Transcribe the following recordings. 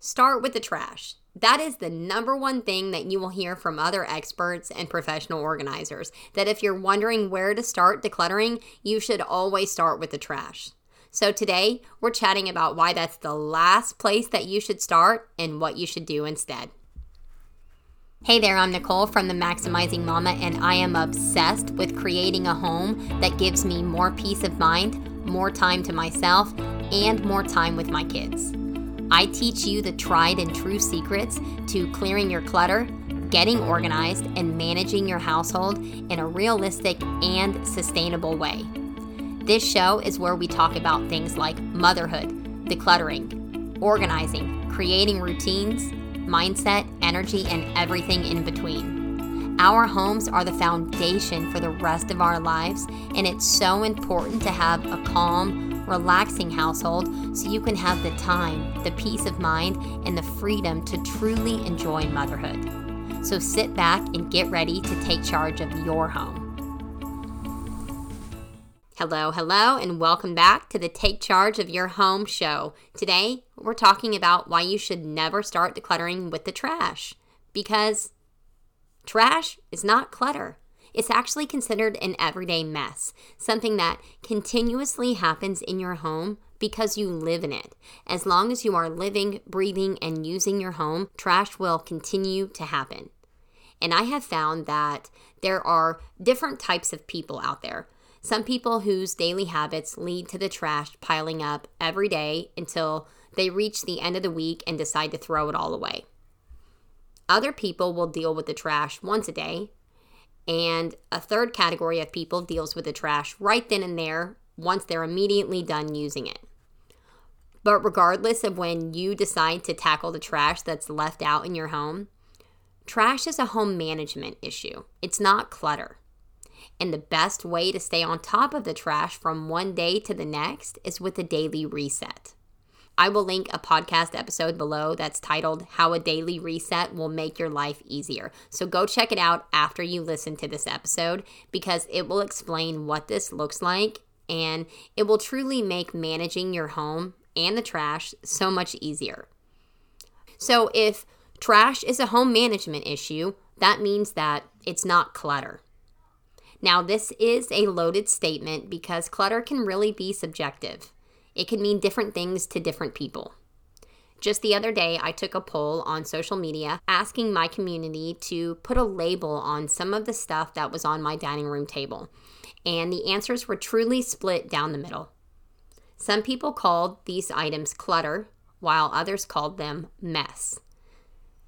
Start with the trash. That is the number one thing that you will hear from other experts and professional organizers, that if you're wondering where to start decluttering, you should always start with the trash. So today, we're chatting about why that's the last place that you should start and what you should do instead. Hey there, I'm Nicole from The Maximizing Mama, and I am obsessed with creating a home that gives me more peace of mind, more time to myself, and more time with my kids. I teach you the tried and true secrets to clearing your clutter, getting organized, and managing your household in a realistic and sustainable way. This show is where we talk about things like motherhood, decluttering, organizing, creating routines, mindset, energy, and everything in between. Our homes are the foundation for the rest of our lives, and it's so important to have a calm, relaxing household so you can have the time, the peace of mind, and the freedom to truly enjoy motherhood. So sit back and get ready to take charge of your home. Hello, and welcome back to the Take Charge of Your Home show. Today, we're talking about why you should never start decluttering with the trash, because trash is not clutter. It's actually considered an everyday mess, something that continuously happens in your home because you live in it. As long as you are living, breathing, and using your home, trash will continue to happen. And I have found that there are different types of people out there. Some people whose daily habits lead to the trash piling up every day until they reach the end of the week and decide to throw it all away. Other people will deal with the trash once a day, and a third category of people deals with the trash right then and there once they're immediately done using it. But regardless of when you decide to tackle the trash that's left out in your home, trash is a home management issue. It's not clutter. And the best way to stay on top of the trash from one day to the next is with a daily reset. I will link a podcast episode below that's titled How a Daily Reset Will Make Your Life Easier. So go check it out after you listen to this episode, because it will explain what this looks like, and it will truly make managing your home and the trash so much easier. So if trash is a home management issue, that means that it's not clutter. Now, this is a loaded statement because clutter can really be subjective. It can mean different things to different people. Just the other day, I took a poll on social media asking my community to put a label on some of the stuff that was on my dining room table, and the answers were truly split down the middle. Some people called these items clutter, while others called them mess.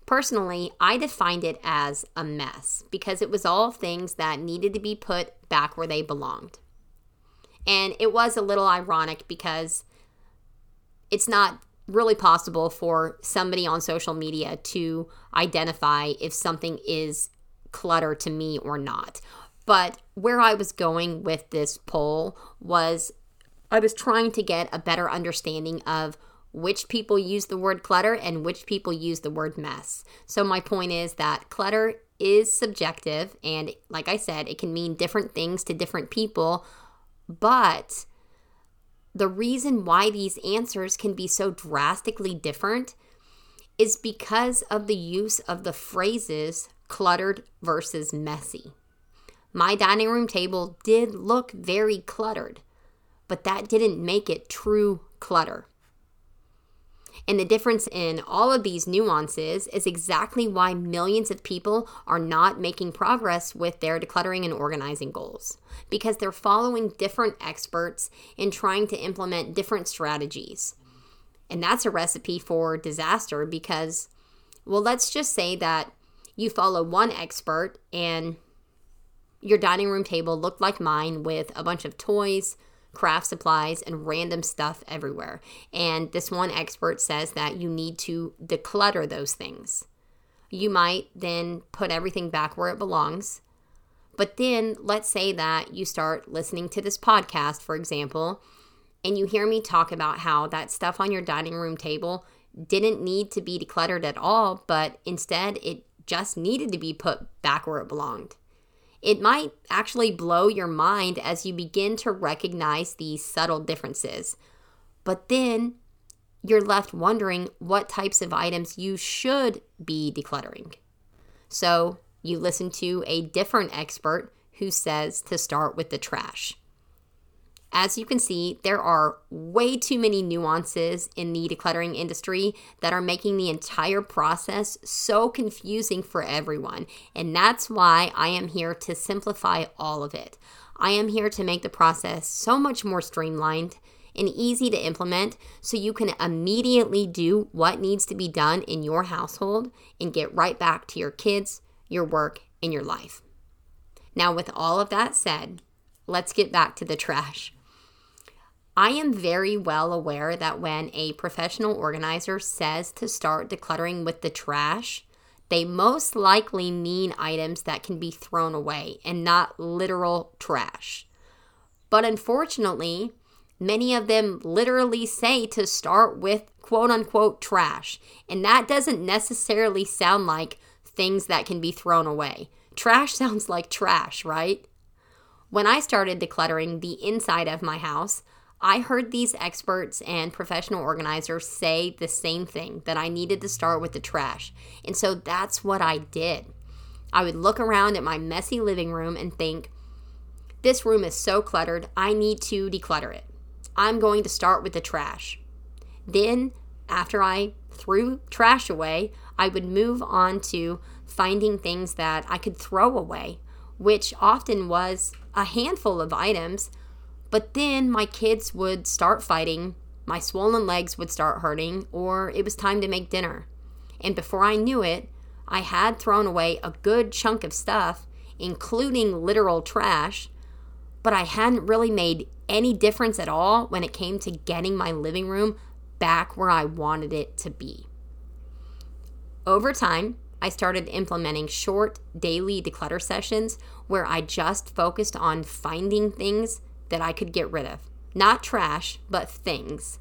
Personally, I defined it as a mess because it was all things that needed to be put back where they belonged. And it was a little ironic because it's not really possible for somebody on social media to identify if something is clutter to me or not. But where I was going with this poll was I was trying to get a better understanding of which people use the word clutter and which people use the word mess. So my point is that clutter is subjective, and like I said, it can mean different things to different people, but the reason why these answers can be so drastically different is because of the use of the phrases cluttered versus messy. My dining room table did look very cluttered, but that didn't make it true clutter. And the difference in all of these nuances is exactly why millions of people are not making progress with their decluttering and organizing goals, because they're following different experts and trying to implement different strategies. And that's a recipe for disaster because, well, let's just say that you follow one expert and your dining room table looked like mine with a bunch of toys, craft supplies, and random stuff everywhere. And this one expert says that you need to declutter those things. You might then put everything back where it belongs. But then let's say that you start listening to this podcast, for example, and you hear me talk about how that stuff on your dining room table didn't need to be decluttered at all, but instead it just needed to be put back where it belonged. It might actually blow your mind as you begin to recognize these subtle differences. But then you're left wondering what types of items you should be decluttering. So you listen to a different expert who says to start with the trash. As you can see, there are way too many nuances in the decluttering industry that are making the entire process so confusing for everyone. And that's why I am here to simplify all of it. I am here to make the process so much more streamlined and easy to implement so you can immediately do what needs to be done in your household and get right back to your kids, your work, and your life. Now, with all of that said, let's get back to the trash. I am very well aware that when a professional organizer says to start decluttering with the trash, they most likely mean items that can be thrown away and not literal trash. But unfortunately, many of them literally say to start with quote-unquote trash, and that doesn't necessarily sound like things that can be thrown away. Trash sounds like trash, right? When I started decluttering the inside of my house, I heard these experts and professional organizers say the same thing, that I needed to start with the trash. And so that's what I did. I would look around at my messy living room and think, this room is so cluttered, I need to declutter it. I'm going to start with the trash. Then, after I threw trash away, I would move on to finding things that I could throw away, which often was a handful of items. But then my kids would start fighting, my swollen legs would start hurting, or it was time to make dinner. And before I knew it, I had thrown away a good chunk of stuff, including literal trash, but I hadn't really made any difference at all when it came to getting my living room back where I wanted it to be. Over time, I started implementing short daily declutter sessions where I just focused on finding things that I could get rid of. Not trash, but things.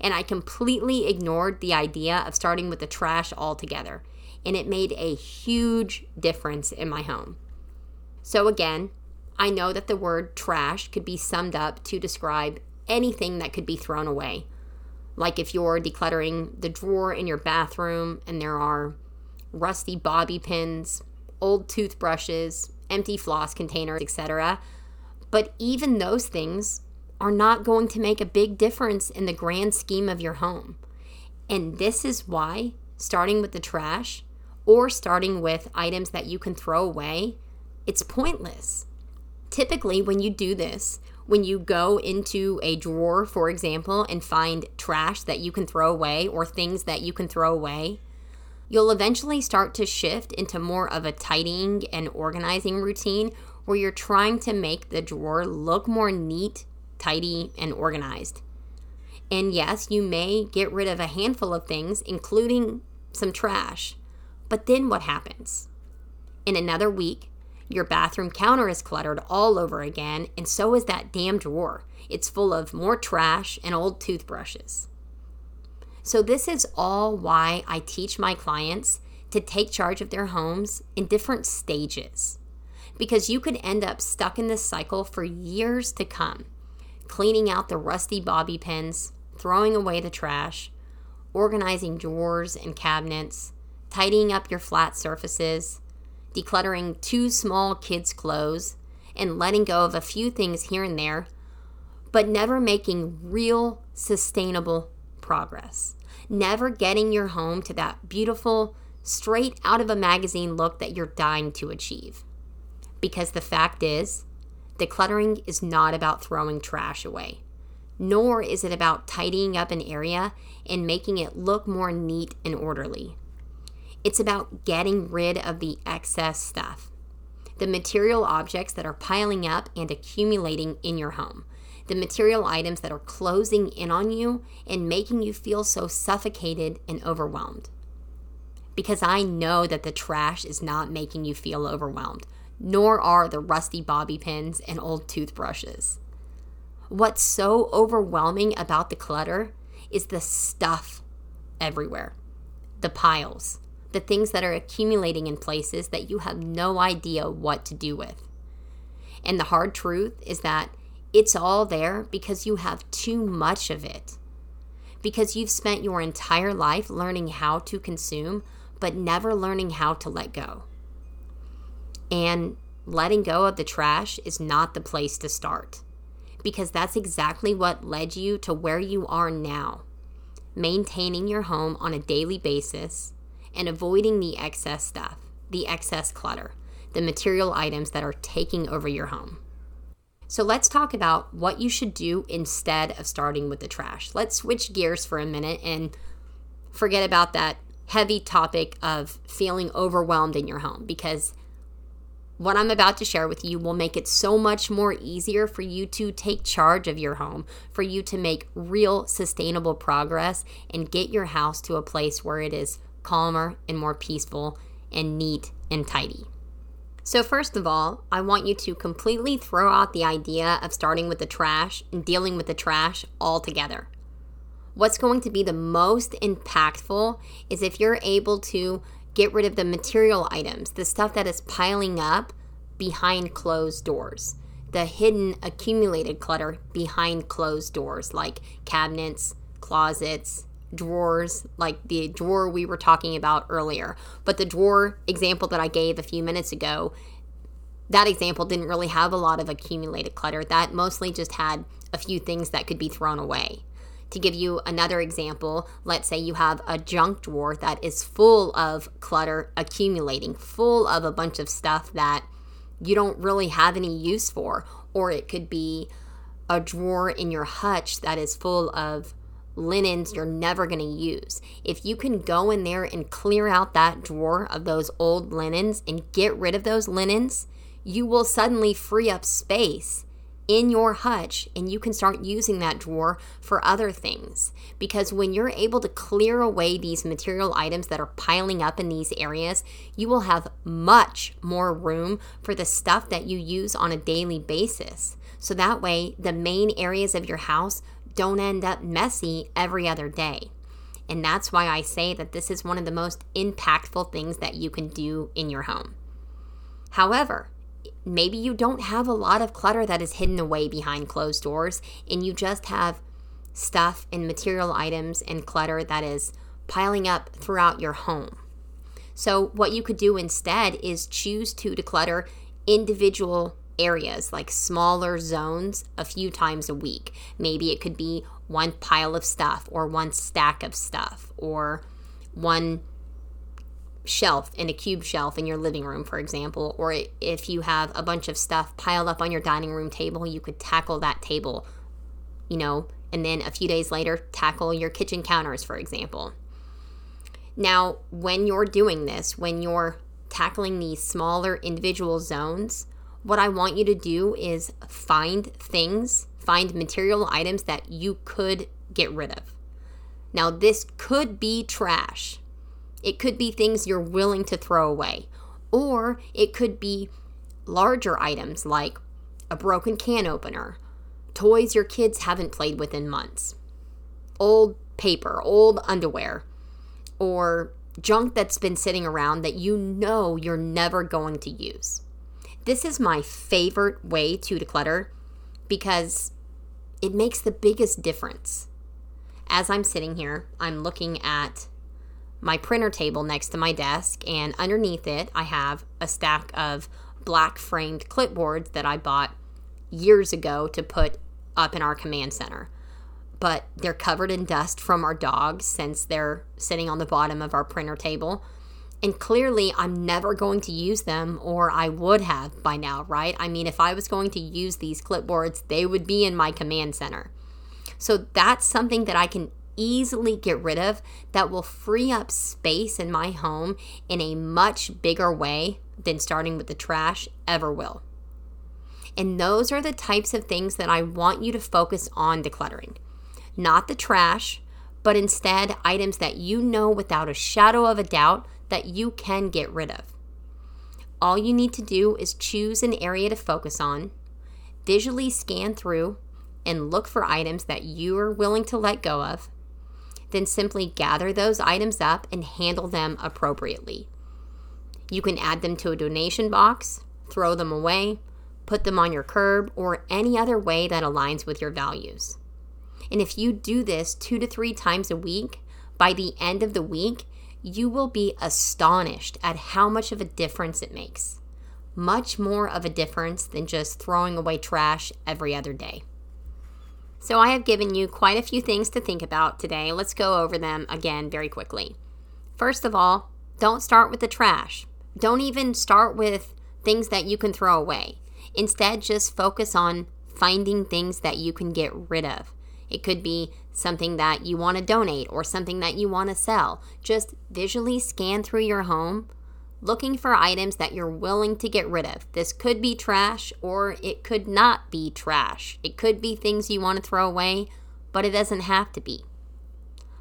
And I completely ignored the idea of starting with the trash altogether. And it made a huge difference in my home. So again, I know that the word trash could be summed up to describe anything that could be thrown away. Like if you're decluttering the drawer in your bathroom and there are rusty bobby pins, old toothbrushes, empty floss containers, etc. But even those things are not going to make a big difference in the grand scheme of your home. And this is why starting with the trash or starting with items that you can throw away, it's pointless. Typically, when you do this, when you go into a drawer, for example, and find trash that you can throw away or things that you can throw away, you'll eventually start to shift into more of a tidying and organizing routine where you're trying to make the drawer look more neat, tidy, and organized. And yes, you may get rid of a handful of things, including some trash. But then what happens? In another week, your bathroom counter is cluttered all over again, and so is that damn drawer. It's full of more trash and old toothbrushes. So this is all why I teach my clients to take charge of their homes in different stages. Because you could end up stuck in this cycle for years to come, cleaning out the rusty bobby pins, throwing away the trash, organizing drawers and cabinets, tidying up your flat surfaces, decluttering too small kids' clothes, and letting go of a few things here and there, but never making real sustainable progress. Never getting your home to that beautiful, straight out of a magazine look that you're dying to achieve. Because the fact is, decluttering is not about throwing trash away, nor is it about tidying up an area and making it look more neat and orderly. It's about getting rid of the excess stuff, the material objects that are piling up and accumulating in your home, the material items that are closing in on you and making you feel so suffocated and overwhelmed. Because I know that the trash is not making you feel overwhelmed. Nor are the rusty bobby pins and old toothbrushes. What's so overwhelming about the clutter is the stuff everywhere. The piles, the things that are accumulating in places that you have no idea what to do with. And the hard truth is that it's all there because you have too much of it. because you've spent your entire life learning how to consume, but never learning how to let go. And letting go of the trash is not the place to start, because that's exactly what led you to where you are now, maintaining your home on a daily basis and avoiding the excess stuff, the excess clutter, the material items that are taking over your home. So let's talk about what you should do instead of starting with the trash. Let's switch gears for a minute and forget about that heavy topic of feeling overwhelmed in your home, because what I'm about to share with you will make it so much more easier for you to take charge of your home, for you to make real sustainable progress and get your house to a place where it is calmer and more peaceful and neat and tidy. So first of all, I want you to completely throw out the idea of starting with the trash and dealing with the trash altogether. What's going to be the most impactful is if you're able to get rid of the material items, the stuff that is piling up behind closed doors, the hidden accumulated clutter behind closed doors, like cabinets, closets, drawers, like the drawer we were talking about earlier. But the drawer example that I gave a few minutes ago, that example didn't really have a lot of accumulated clutter. That mostly just had a few things that could be thrown away. To give you another example, let's say you have a junk drawer that is full of clutter accumulating, full of a bunch of stuff that you don't really have any use for. Or it could be a drawer in your hutch that is full of linens you're never going to use. If you can go in there and clear out that drawer of those old linens and get rid of those linens, you will suddenly free up space in your hutch, and you can start using that drawer for other things. Because when you're able to clear away these material items that are piling up in these areas, you will have much more room for the stuff that you use on a daily basis. So that way, the main areas of your house don't end up messy every other day. And that's why I say that this is one of the most impactful things that you can do in your home. However, maybe you don't have a lot of clutter that is hidden away behind closed doors, and you just have stuff and material items and clutter that is piling up throughout your home. So what you could do instead is choose to declutter individual areas, like smaller zones, a few times a week. Maybe it could be one pile of stuff, or one stack of stuff, or one shelf in a cube shelf in your living room, for example. Or if you have a bunch of stuff piled up on your dining room table, you could tackle that table, and then a few days later tackle your kitchen counters, for example. Now, when you're doing this, when you're tackling these smaller individual zones, what I want you to do is find material items that you could get rid of. Now, this could be trash. It could be things you're willing to throw away, or it could be larger items like a broken can opener, toys your kids haven't played with in months, old paper, old underwear, or junk that's been sitting around that you're never going to use. This is my favorite way to declutter because it makes the biggest difference. As I'm sitting here, I'm looking at my printer table next to my desk, and underneath it I have a stack of black framed clipboards that I bought years ago to put up in our command center. But they're covered in dust from our dogs since they're sitting on the bottom of our printer table. And clearly I'm never going to use them, or I would have by now, right? I mean, if I was going to use these clipboards, they would be in my command center. So that's something that I can easily get rid of that will free up space in my home in a much bigger way than starting with the trash ever will. And those are the types of things that I want you to focus on decluttering. Not the trash, but instead items that without a shadow of a doubt that you can get rid of. All you need to do is choose an area to focus on, visually scan through, and look for items that you are willing to let go of. Then simply gather those items up and handle them appropriately. You can add them to a donation box, throw them away, put them on your curb, or any other way that aligns with your values. And if you do this 2 to 3 times a week, by the end of the week, you will be astonished at how much of a difference it makes. Much more of a difference than just throwing away trash every other day. So I have given you quite a few things to think about today. Let's go over them again very quickly. First of all, don't start with the trash. Don't even start with things that you can throw away. Instead, just focus on finding things that you can get rid of. It could be something that you want to donate or something that you want to sell. Just visually scan through your home, looking for items that you're willing to get rid of. This could be trash or it could not be trash. It could be things you want to throw away, but it doesn't have to be.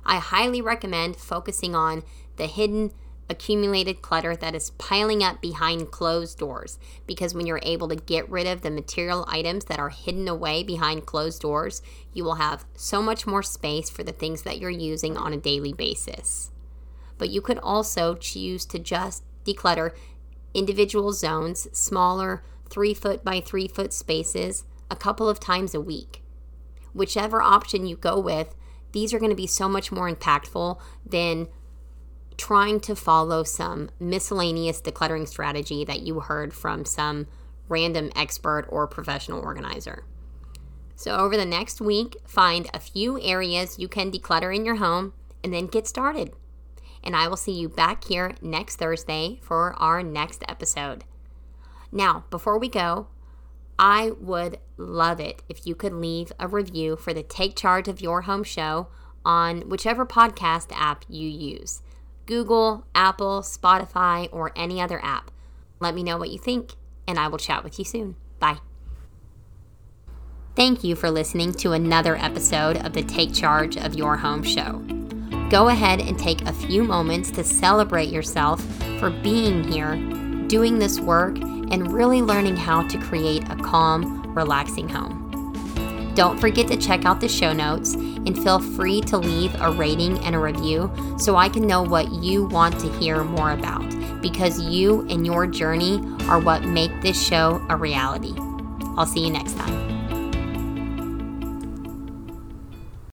I highly recommend focusing on the hidden accumulated clutter that is piling up behind closed doors, because when you're able to get rid of the material items that are hidden away behind closed doors, you will have so much more space for the things that you're using on a daily basis. But you could also choose to just declutter individual zones, smaller 3-foot by 3-foot spaces, a couple of times a week. Whichever option you go with, these are going to be so much more impactful than trying to follow some miscellaneous decluttering strategy that you heard from some random expert or professional organizer. So over the next week, find a few areas you can declutter in your home and then get started. And I will see you back here next Thursday for our next episode. Now, before we go, I would love it if you could leave a review for the Take Charge of Your Home show on whichever podcast app you use. Google, Apple, Spotify, or any other app. Let me know what you think, and I will chat with you soon. Bye. Thank you for listening to another episode of the Take Charge of Your Home show. Go ahead and take a few moments to celebrate yourself for being here, doing this work, and really learning how to create a calm, relaxing home. Don't forget to check out the show notes and feel free to leave a rating and a review so I can know what you want to hear more about, because you and your journey are what make this show a reality. I'll see you next time.